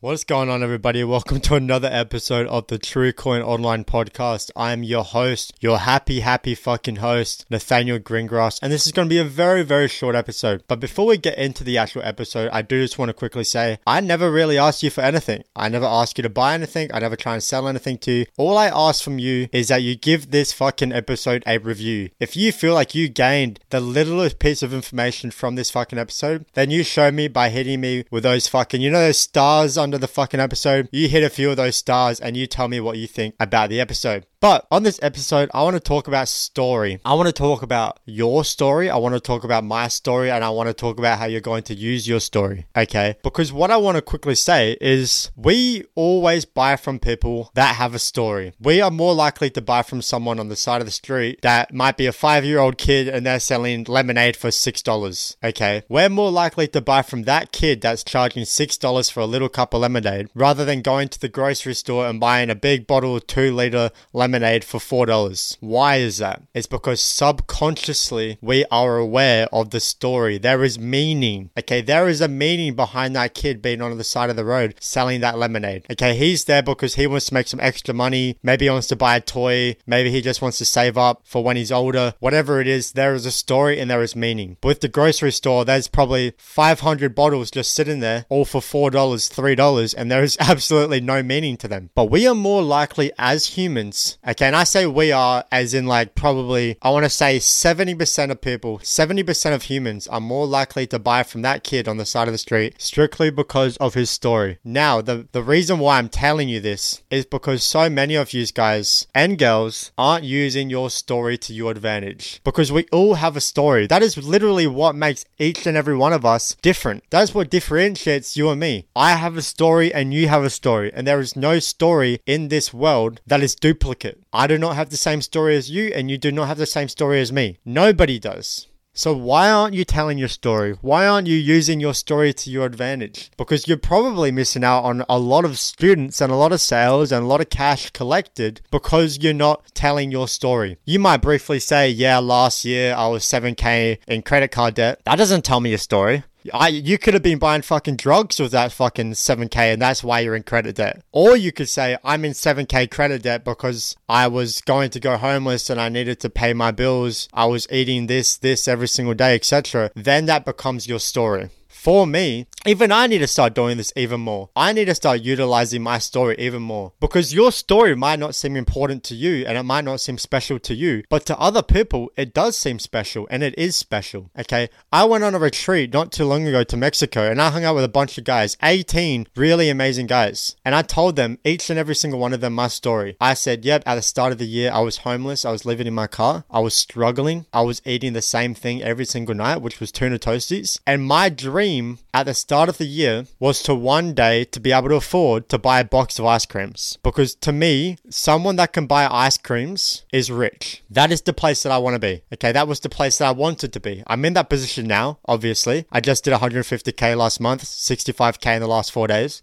What's going on, everybody? Welcome to another episode of the True Coin Online Podcast. I'm your host, your happy fucking host, Nathaniel Greengrass, and this is going to be a very short episode. But before we get into the actual episode, I do just want to quickly say, I never really asked you for anything. I never asked you to buy anything. I never try and sell anything to you. All I ask from you is that you give this fucking episode a review. If you feel like you gained the littlest piece of information from this fucking episode, then you show me by hitting me with those fucking, you know, those stars on the fucking episode. You hit a few of those stars and you tell me what you think about the episode. But on this episode, I want to talk about story. I want to talk about your story. I want to talk about my story, and I want to talk about how you're going to use your story. Okay? Because what I want to quickly say is we always buy from people that have a story. We are more likely to buy from someone on the side of the street that might be a 5-year-old kid and they're selling lemonade for $6. Okay? We're more likely to buy from that kid that's charging $6 for a little cup of lemonade rather than going to the grocery store and buying a big bottle of 2-liter lemonade for $4. Why is that? It's because subconsciously we are aware of the story. There is meaning. Okay, there is a meaning behind that kid being on the side of the road selling that lemonade. Okay, he's there because he wants to make some extra money. Maybe he wants to buy a toy. Maybe he just wants to save up for when he's older. Whatever it is, there is a story and there is meaning. But with the grocery store, there's probably 500 bottles just sitting there, all for $4, $3, and there is absolutely no meaning to them. But we are more likely as humans. Okay, and I say we are as in like probably, I want to say 70% of people, 70% of humans are more likely to buy from that kid on the side of the street strictly because of his story. Now, the reason why I'm telling you this is because so many of you guys and girls aren't using your story to your advantage. Because we all have a story. That is literally what makes each and every one of us different. That's what differentiates you and me. I have a story and you have a story, and there is no story in this world that is duplicate. I do not have the same story as you, and you do not have the same story as me. Nobody does. So why aren't you telling your story? Why aren't you using your story to your advantage? Because you're probably missing out on a lot of students and a lot of sales and a lot of cash collected because you're not telling your story. You might briefly say, yeah, last year I was 7K in credit card debt. That doesn't tell me your story. You could have been buying fucking drugs with that fucking 7K, and that's why you're in credit debt. Or you could say, I'm in 7K credit debt because I was going to go homeless and I needed to pay my bills. I was eating this every single day, etc. Then that becomes your story. For me, even I need to start doing this even more. I need to start utilizing my story even more, because your story might not seem important to you and it might not seem special to you, but to other people, it does seem special, and it is special, okay? I went on a retreat not too long ago to Mexico, and I hung out with a bunch of guys, 18 really amazing guys. And I told them, each and every single one of them, my story. I said, yep, at the start of the year, I was homeless. I was living in my car. I was struggling. I was eating the same thing every single night, which was tuna toasties. And my dream at the start of the year was to one day to be able to afford to buy a box of ice creams, because to me, someone that can buy ice creams is rich. That is the place that I want to be. Okay, that was the place that I wanted to be. I'm in that position now, obviously. I just did 150K last month, 65K in the last 4 days,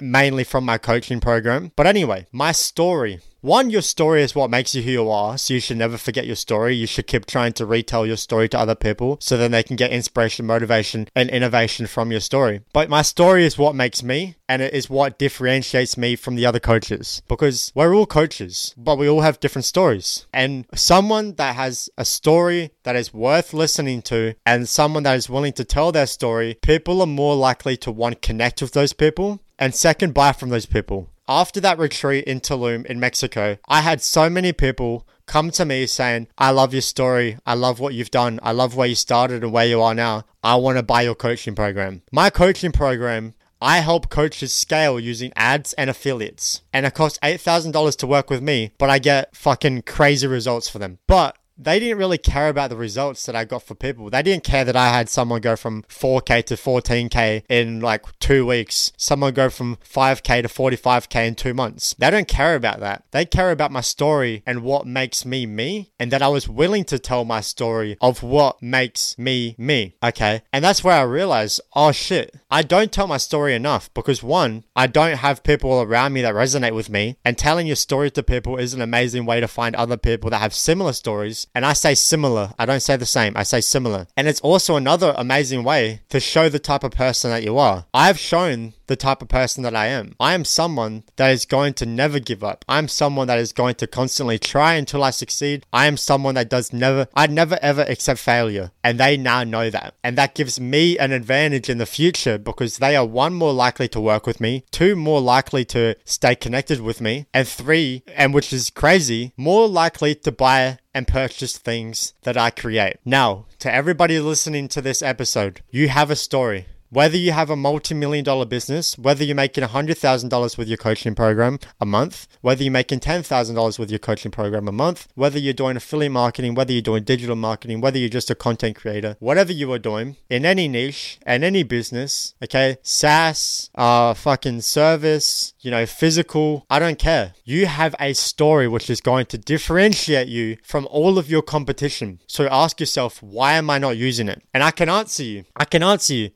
mainly from my coaching program. But anyway, my story. One, your story is what makes you who you are, so you should never forget your story. You should keep trying to retell your story to other people so then they can get inspiration, motivation, and innovation from your story. But my story is what makes me, and it is what differentiates me from the other coaches, because we're all coaches, but we all have different stories. And someone that has a story that is worth listening to and someone that is willing to tell their story, people are more likely to, one, connect with those people, and second, buy from those people. After that retreat in Tulum in Mexico, I had so many people come to me saying, I love your story. I love what you've done. I love where you started and where you are now. I want to buy your coaching program. My coaching program, I help coaches scale using ads and affiliates. And it costs $8,000 to work with me, but I get fucking crazy results for them. But they didn't really care about the results that I got for people. They didn't care that I had someone go from 4K to 14K in like 2 weeks. Someone go from 5K to 45K in 2 months. They don't care about that. They care about my story and what makes me me, and that I was willing to tell my story of what makes me me. Okay. And that's where I realized, oh shit, I don't tell my story enough because one, I don't have people around me that resonate with me, and telling your story to people is an amazing way to find other people that have similar stories. And I say similar, I don't say the same, I say similar. And it's also another amazing way to show the type of person that you are. I've shown the type of person that I am. I am someone that is going to never give up. I'm someone that is going to constantly try until I succeed. I am someone that I never ever accept failure. And they now know that. And that gives me an advantage in the future because they are one, more likely to work with me, two, more likely to stay connected with me, and three, and which is crazy, more likely to buy and purchase things that I create. Now, to everybody listening to this episode, you have a story. Whether you have a multi-million-dollar business, whether you're making $100,000 with your coaching program a month, whether you're making $10,000 with your coaching program a month, whether you're doing affiliate marketing, whether you're doing digital marketing, whether you're just a content creator, whatever you are doing in any niche and any business, okay, SaaS, fucking service, you know, physical, I don't care. You have a story which is going to differentiate you from all of your competition. So ask yourself, why am I not using it? And I can answer you.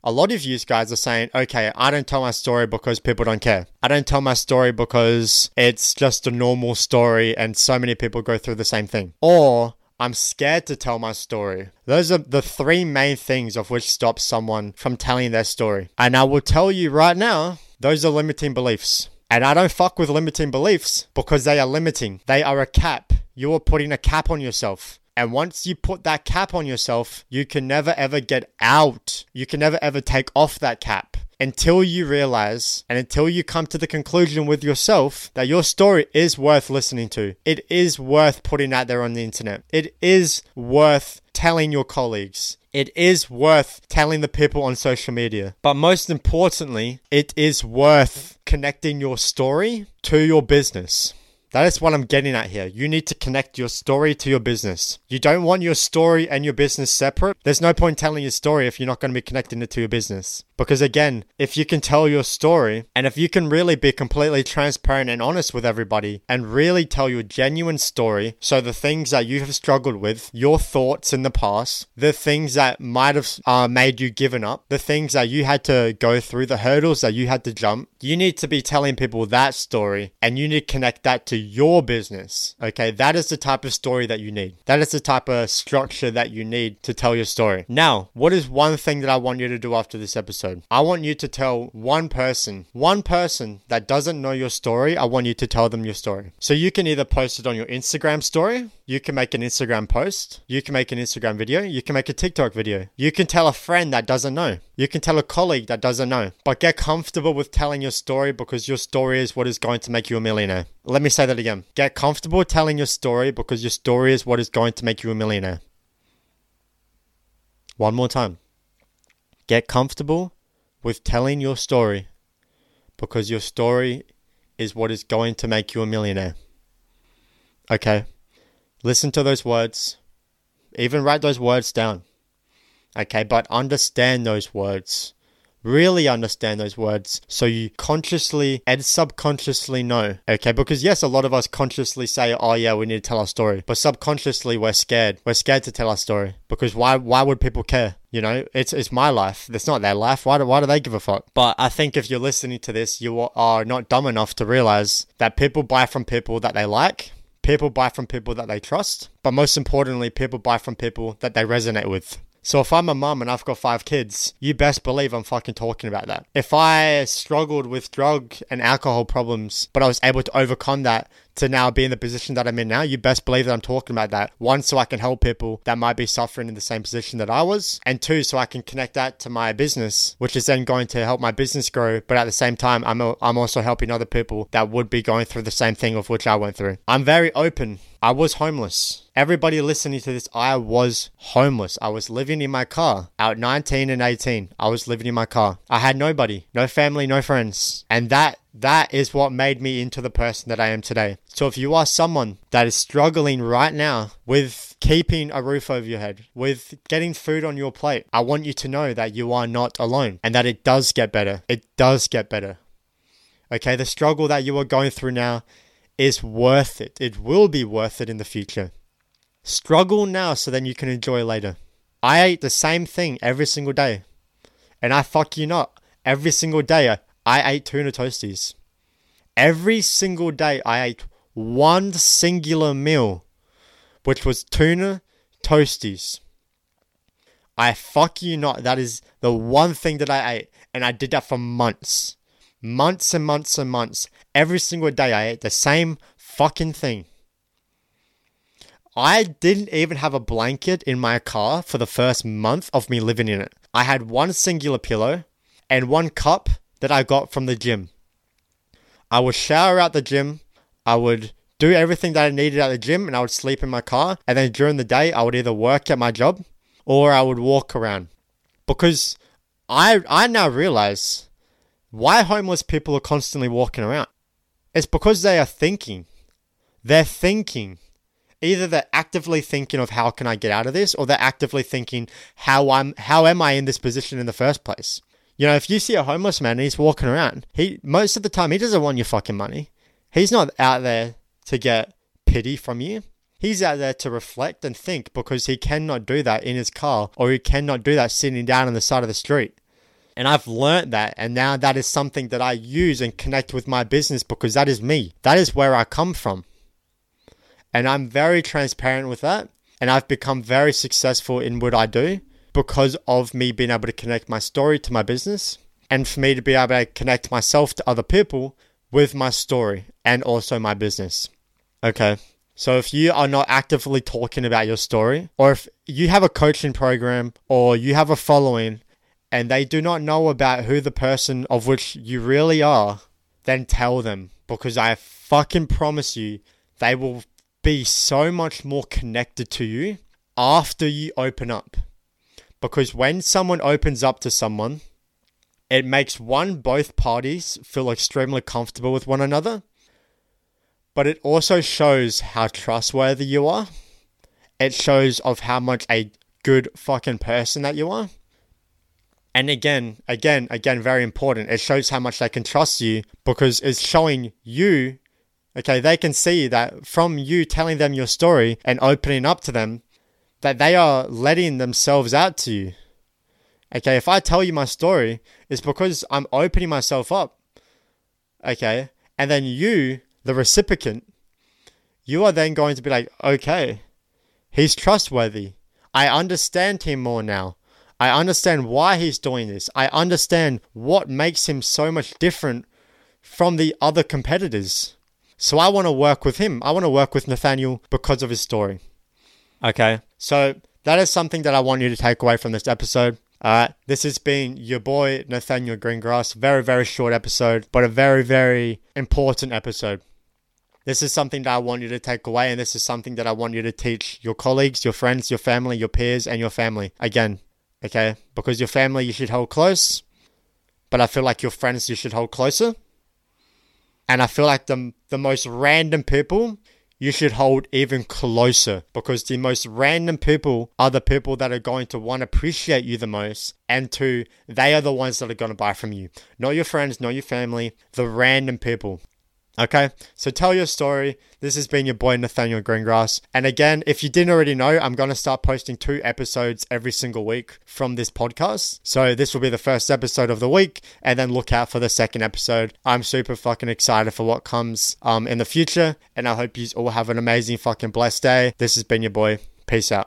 A lot of you guys are saying, okay, I don't tell my story because people don't care. I don't tell my story because it's just a normal story and so many people go through the same thing. Or I'm scared to tell my story. Those are the three main things of which stops someone from telling their story. And I will tell you right now, those are limiting beliefs. And I don't fuck with limiting beliefs because they are limiting. They are a cap. You are putting a cap on yourself. And once you put that cap on yourself, you can never ever get out. You can never ever take off that cap until you realize and until you come to the conclusion with yourself that your story is worth listening to. It is worth putting out there on the internet. It is worth telling your colleagues. It is worth telling the people on social media. But most importantly, it is worth connecting your story to your business. That is what I'm getting at here. You need to connect your story to your business. You don't want your story and your business separate. There's no point telling your story if you're not going to be connecting it to your business. Because again, if you can tell your story and if you can really be completely transparent and honest with everybody and really tell your genuine story, so the things that you have struggled with, your thoughts in the past, the things that might have made you given up, the things that you had to go through, the hurdles that you had to jump, you need to be telling people that story and you need to connect that to your business. Okay, that is the type of story that you need. That is the type of structure that you need to tell your story. Now, what is one thing that I want you to do after this episode? I want you to tell one person that doesn't know your story. I want you to tell them your story. So you can either post it on your Instagram story, you can make an Instagram post, you can make an Instagram video, you can make a TikTok video, you can tell a friend that doesn't know, you can tell a colleague that doesn't know, but get comfortable with telling your story because your story is what is going to make you a millionaire. Let me say that again. Get comfortable telling your story because your story is what is going to make you a millionaire. One more time. Get comfortable with telling your story because your story is what is going to make you a millionaire. Okay. Listen to those words. Even write those words down. Okay, but understand those words. Really understand those words so you consciously and subconsciously know, okay? Because yes, a lot of us consciously say, oh yeah, we need to tell our story. But subconsciously, we're scared. We're scared to tell our story because why would people care? You know, it's my life. It's not their life. Why do they give a fuck? But I think if you're listening to this, you are not dumb enough to realize that people buy from people that they like. People buy from people that they trust. But most importantly, people buy from people that they resonate with. So if I'm a mum and I've got 5 kids, you best believe I'm fucking talking about that. If I struggled with drug and alcohol problems, but I was able to overcome that to now be in the position that I'm in now, you best believe that I'm talking about that. One, so I can help people that might be suffering in the same position that I was. And two, so I can connect that to my business, which is then going to help my business grow. But at the same time, I'm also helping other people that would be going through the same thing of which I went through. I'm very open. I was homeless. Everybody listening to this, I was homeless. I was living in my car. At 19 and 18, I was living in my car. I had nobody, no family, no friends. And that is what made me into the person that I am today. So if you are someone that is struggling right now with keeping a roof over your head, with getting food on your plate, I want you to know that you are not alone and that it does get better. It does get better. Okay, the struggle that you are going through now is worth it. It will be worth it in the future. Struggle now so then you can enjoy later. I ate the same thing every single day and I fuck you not. Every single day, I ate tuna toasties. Every single day, I ate one singular meal, which was tuna toasties. I fuck you not. That is the one thing that I ate. And I did that for months. Months and months and months. Every single day, I ate the same fucking thing. I didn't even have a blanket in my car for the first month of me living in it. I had one singular pillow and one cup that I got from the gym. I would shower at the gym. I would do everything that I needed at the gym and I would sleep in my car. And then during the day, I would either work at my job or I would walk around. Because I now realize why homeless people are constantly walking around. It's because they are thinking. They're thinking. Either they're actively thinking of how can I get out of this, or they're actively thinking how am I in this position in the first place. You know, if you see a homeless man and he's walking around, most of the time he doesn't want your fucking money. He's not out there to get pity from you. He's out there to reflect and think because he cannot do that in his car, or he cannot do that sitting down on the side of the street. And I've learned that, and now that is something that I use and connect with my business because that is me. That is where I come from. And I'm very transparent with that. And I've become very successful in what I do because of me being able to connect my story to my business, and for me to be able to connect myself to other people with my story and also my business. Okay. So if you are not actively talking about your story, or if you have a coaching program or you have a following and they do not know about who the person of which you really are, then tell them, because I fucking promise you they will be so much more connected to you after you open up. Because when someone opens up to someone, it makes both parties feel extremely comfortable with one another. But it also shows how trustworthy you are. It shows of how much a good fucking person that you are. And again, very important. It shows how much they can trust you because it's showing you. Okay, they can see that from you telling them your story and opening up to them, that they are letting themselves out to you. Okay, if I tell you my story, it's because I'm opening myself up. Okay, and then you, the recipient, you are then going to be like, okay, he's trustworthy. I understand him more now. I understand why he's doing this. I understand what makes him so much different from the other competitors. So I want to work with him. I want to work with Nathaniel because of his story. Okay. So that is something that I want you to take away from this episode. This has been your boy, Nathaniel Greengrass. Very, very short episode, but a very, very important episode. This is something that I want you to take away. And this is something that I want you to teach your colleagues, your friends, your family, your peers, and your family. Again, okay. Because your family, you should hold close. But I feel like your friends, you should hold closer. And I feel like the most random people, you should hold even closer, because the most random people are the people that are going to, one, appreciate you the most, and two, they are the ones that are going to buy from you. Not your friends, not your family, the random people. Okay, so tell your story. This has been your boy, Nathaniel Greengrass. And again, if you didn't already know, I'm going to start posting 2 episodes every single week from this podcast. So this will be the first episode of the week, and then look out for the second episode. I'm super fucking excited for what comes in the future. And I hope you all have an amazing fucking blessed day. This has been your boy. Peace out.